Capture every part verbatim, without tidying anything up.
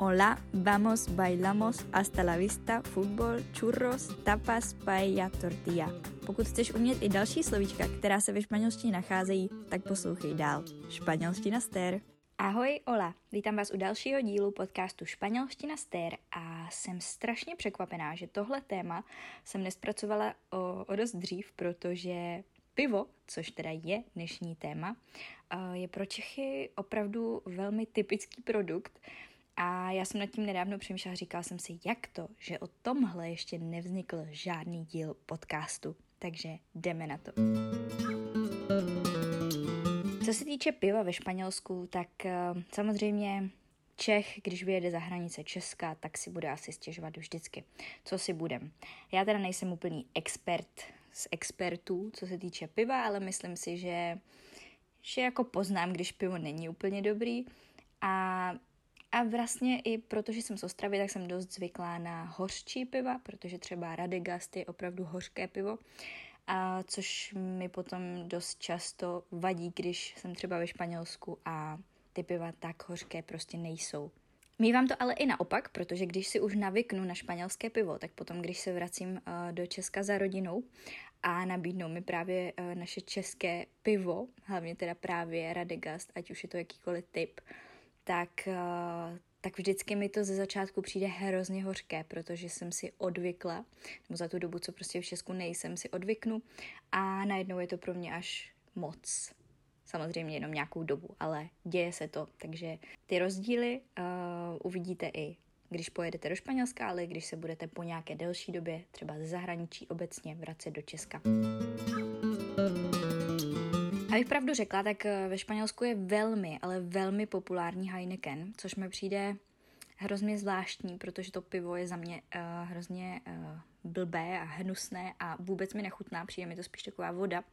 Hola, vamos, bailamos, hasta la vista, fotbal, churros, tapas, paella, tortilla. Pokud chceš umět i další slovíčka, která se ve španělštině nacházejí, tak poslouchej dál. Španělština stér. Ahoj, hola, vítám vás u dalšího dílu podcastu Španělština stér a jsem strašně překvapená, že tohle téma jsem nespracovala o, o dost dřív, protože pivo, což teda je dnešní téma, je pro Čechy opravdu velmi typický produkt. A já jsem nad tím nedávno přemýšlela, říkala jsem si, jak to, že o tomhle ještě nevznikl žádný díl podcastu. Takže jdeme na to. Co se týče piva ve Španělsku, tak samozřejmě Čech, když vyjede za hranice Česka, tak si bude asi stěžovat vždycky. Co si budem? Já teda nejsem úplný expert z expertů, co se týče piva, ale myslím si, že, že jako poznám, když pivo není úplně dobrý. A A vlastně i protože jsem z Ostravy, tak jsem dost zvyklá na hořčí piva, protože třeba Radegast je opravdu hořké pivo, a což mi potom dost často vadí, když jsem třeba ve Španělsku a ty piva tak hořké prostě nejsou. Mívám to ale i naopak, protože když si už navyknu na španělské pivo, tak potom, když se vracím do Česka za rodinou a nabídnou mi právě naše české pivo, hlavně teda právě Radegast, ať už je to jakýkoliv typ, Tak, tak vždycky mi to ze začátku přijde hrozně hořké, protože jsem si odvykla, nebo za tu dobu, co prostě v Česku nejsem, si odvyknu a najednou je to pro mě až moc. Samozřejmě jenom nějakou dobu, ale děje se to, takže ty rozdíly uh, uvidíte i, když pojedete do Španělska, ale když se budete po nějaké delší době, třeba ze zahraničí obecně, vracet do Česka. Abych pravdu řekla, tak ve Španělsku je velmi, ale velmi populární Heineken, což mi přijde hrozně zvláštní, protože to pivo je za mě uh, hrozně uh, blbé a hnusné a vůbec mi nechutná, přijde mi to spíš taková voda.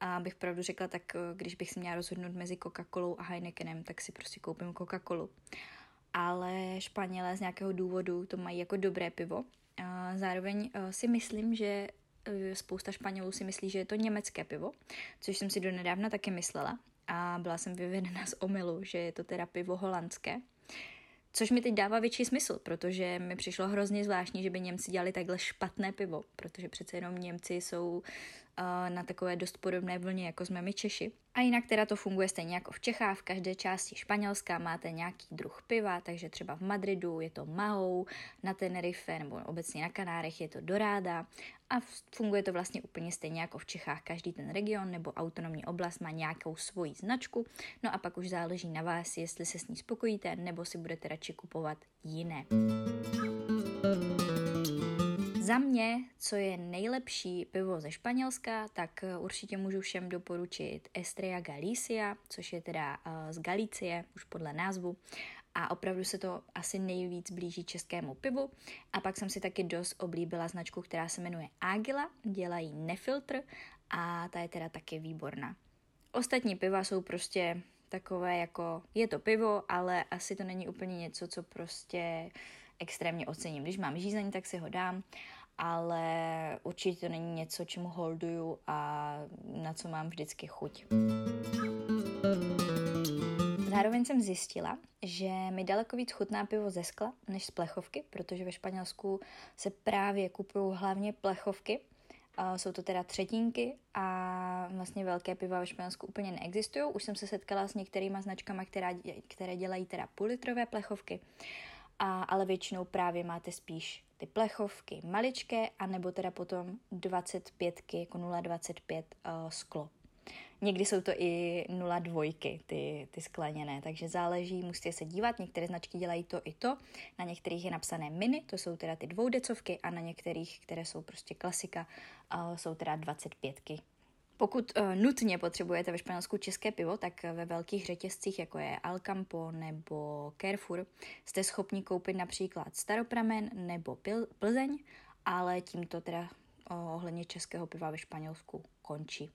A abych pravdu řekla, tak uh, když bych si měla rozhodnout mezi Coca-Colou a Heinekenem, tak si prostě koupím Coca-Colu. Ale Španělé z nějakého důvodu to mají jako dobré pivo. Uh, zároveň uh, si myslím, že spousta Španělů si myslí, že je to německé pivo, což jsem si donedávna taky myslela a byla jsem vyvedena z omylu, že je to teda pivo holandské, což mi teď dává větší smysl, protože mi přišlo hrozně zvláštní, že by Němci dělali takhle špatné pivo, protože přece jenom Němci jsou uh, na takové dost podobné vlně, jako jsme my Češi. A jinak teda to funguje stejně jako v Čechách, v každé části Španělska máte nějaký druh piva, takže třeba v Madridu je to Mahou, na Tenerife nebo obecně na Kanárech je to Doráda a funguje to vlastně úplně stejně jako v Čechách. Každý ten region nebo autonomní oblast má nějakou svoji značku, no a pak už záleží na vás, jestli se s ní spokojíte nebo si budete radši kupovat jiné. Za mě, co je nejlepší pivo ze Španělska, tak určitě můžu všem doporučit Estrella Galicia, což je teda z Galicie, už podle názvu. A opravdu se to asi nejvíc blíží českému pivu. A pak jsem si taky dost oblíbila značku, která se jmenuje Agila, dělají Nefiltr a ta je teda taky výborná. Ostatní piva jsou prostě takové jako, je to pivo, ale asi to není úplně něco, co prostě extrémně ocením. Když mám žízeň, tak si ho dám, ale určitě to není něco, čemu holduju a na co mám vždycky chuť. Zároveň jsem zjistila, že mi daleko víc chutná pivo ze skla než z plechovky, protože ve Španělsku se právě kupují hlavně plechovky. Jsou to teda třetínky a vlastně velké piva ve Španělsku úplně neexistují. Už jsem se setkala s některýma značkama, která, které dělají teda půllitrové plechovky, a, ale většinou právě máte spíš ty plechovky maličké a nebo teda potom dvacet pětky, jako nula dvacet pět uh, sklo. Někdy jsou to i nula dva, ty, ty skleněné, takže záleží, musíte se dívat, některé značky dělají to i to, na některých je napsané mini, to jsou teda ty dvoudecovky a na některých, které jsou prostě klasika, jsou teda dvacet pětky. Pokud nutně potřebujete ve Španělsku české pivo, tak ve velkých řetězcích, jako je Alcampo nebo Carrefour, jste schopni koupit například Staropramen nebo Plzeň, ale tímto teda ohledně českého piva ve Španělsku končí.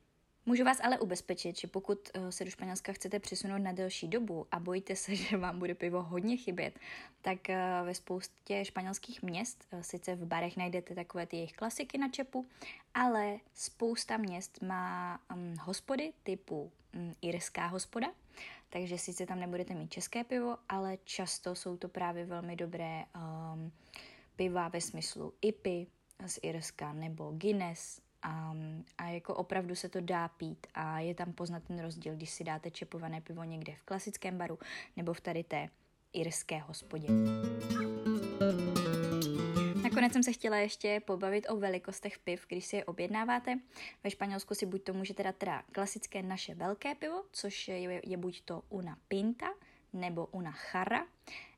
Můžu vás ale ubezpečit, že pokud se do Španělska chcete přesunout na delší dobu a bojíte se, že vám bude pivo hodně chybět, tak ve spoustě španělských měst, sice v barech najdete takové ty jejich klasiky na čepu, ale spousta měst má um, hospody typu um, irská hospoda, takže sice tam nebudete mít české pivo, ale často jsou to právě velmi dobré um, piva ve smyslu I P Y z Irska nebo Guinness. A, a jako opravdu se to dá pít a je tam poznat ten rozdíl, když si dáte čepované pivo někde v klasickém baru nebo v tady té irské hospodě. Nakonec jsem se chtěla ještě pobavit o velikostech piv, když si je objednáváte. Ve Španělsku si buď to můžete dát teda klasické naše velké pivo, což je, je buď to una pinta nebo una jarra.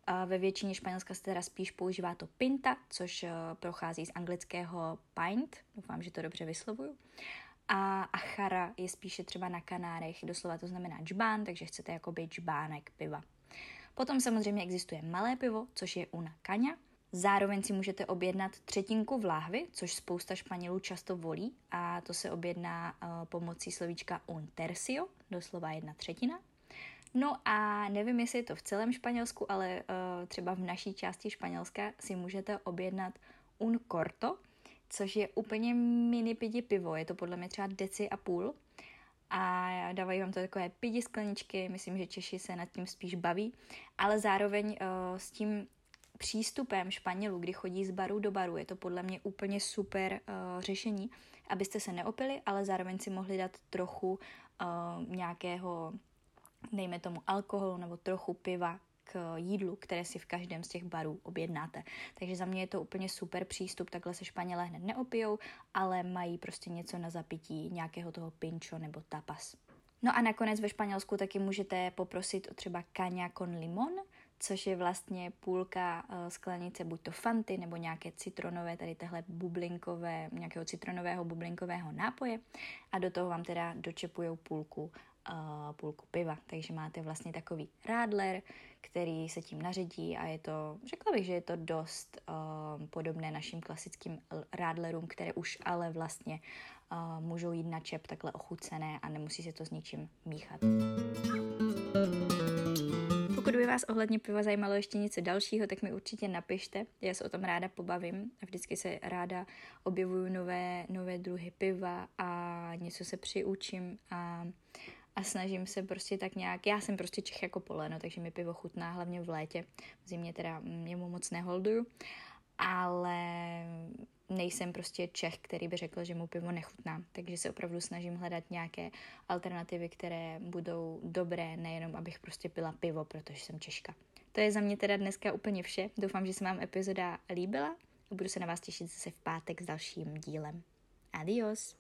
A ve většině Španělska se teda spíš používá to pinta, což prochází z anglického pint, doufám, že to dobře vyslovuju. A jarra je spíše třeba na Kanárech, doslova to znamená džbán, takže chcete jakoby džbánek piva. Potom samozřejmě existuje malé pivo, což je una caña. Zároveň si můžete objednat třetinku v láhvi, což spousta Španělů často volí, a to se objedná pomocí slovíčka un tercio, doslova jedna třetina. No a nevím, jestli je to v celém Španělsku, ale uh, třeba v naší části Španělska si můžete objednat un corto, což je úplně mini pidi pivo, je to podle mě třeba deci a půl a dávají vám to takové pidi skleničky, myslím, že Češi se nad tím spíš baví, ale zároveň uh, s tím přístupem Španělů, kdy chodí z baru do baru, je to podle mě úplně super uh, řešení, abyste se neopili, ale zároveň si mohli dát trochu uh, nějakého dejme tomu alkoholu nebo trochu piva k jídlu, které si v každém z těch barů objednáte. Takže za mě je to úplně super přístup, takhle se Španělé hned neopijou, ale mají prostě něco na zapití, nějakého toho pincho nebo tapas. No a nakonec ve Španělsku taky můžete poprosit o třeba caña con limón, což je vlastně půlka sklenice buď to Fanty nebo nějaké citronové, tady tahle bublinkové, nějakého citronového bublinkového nápoje a do toho vám teda dočepujou půlku půlku piva, takže máte vlastně takový rádler, který se tím naředí a je to, řekla bych, že je to dost uh, podobné našim klasickým rádlerům, které už ale vlastně uh, můžou jít na čep takhle ochucené a nemusí se to s ničím míchat. Pokud by vás ohledně piva zajímalo ještě něco dalšího, tak mi určitě napište, já se o tom ráda pobavím a vždycky se ráda objevuju nové, nové druhy piva a něco se přiučím a A snažím se prostě tak nějak, já jsem prostě Čech jako poleno, takže mi pivo chutná, hlavně v létě, v zimě teda jemu moc neholduju, ale nejsem prostě Čech, který by řekl, že mu pivo nechutná, takže se opravdu snažím hledat nějaké alternativy, které budou dobré, nejenom abych prostě pila pivo, protože jsem Češka. To je za mě teda dneska úplně vše, doufám, že se vám epizoda líbila a budu se na vás těšit zase v pátek s dalším dílem. Adios!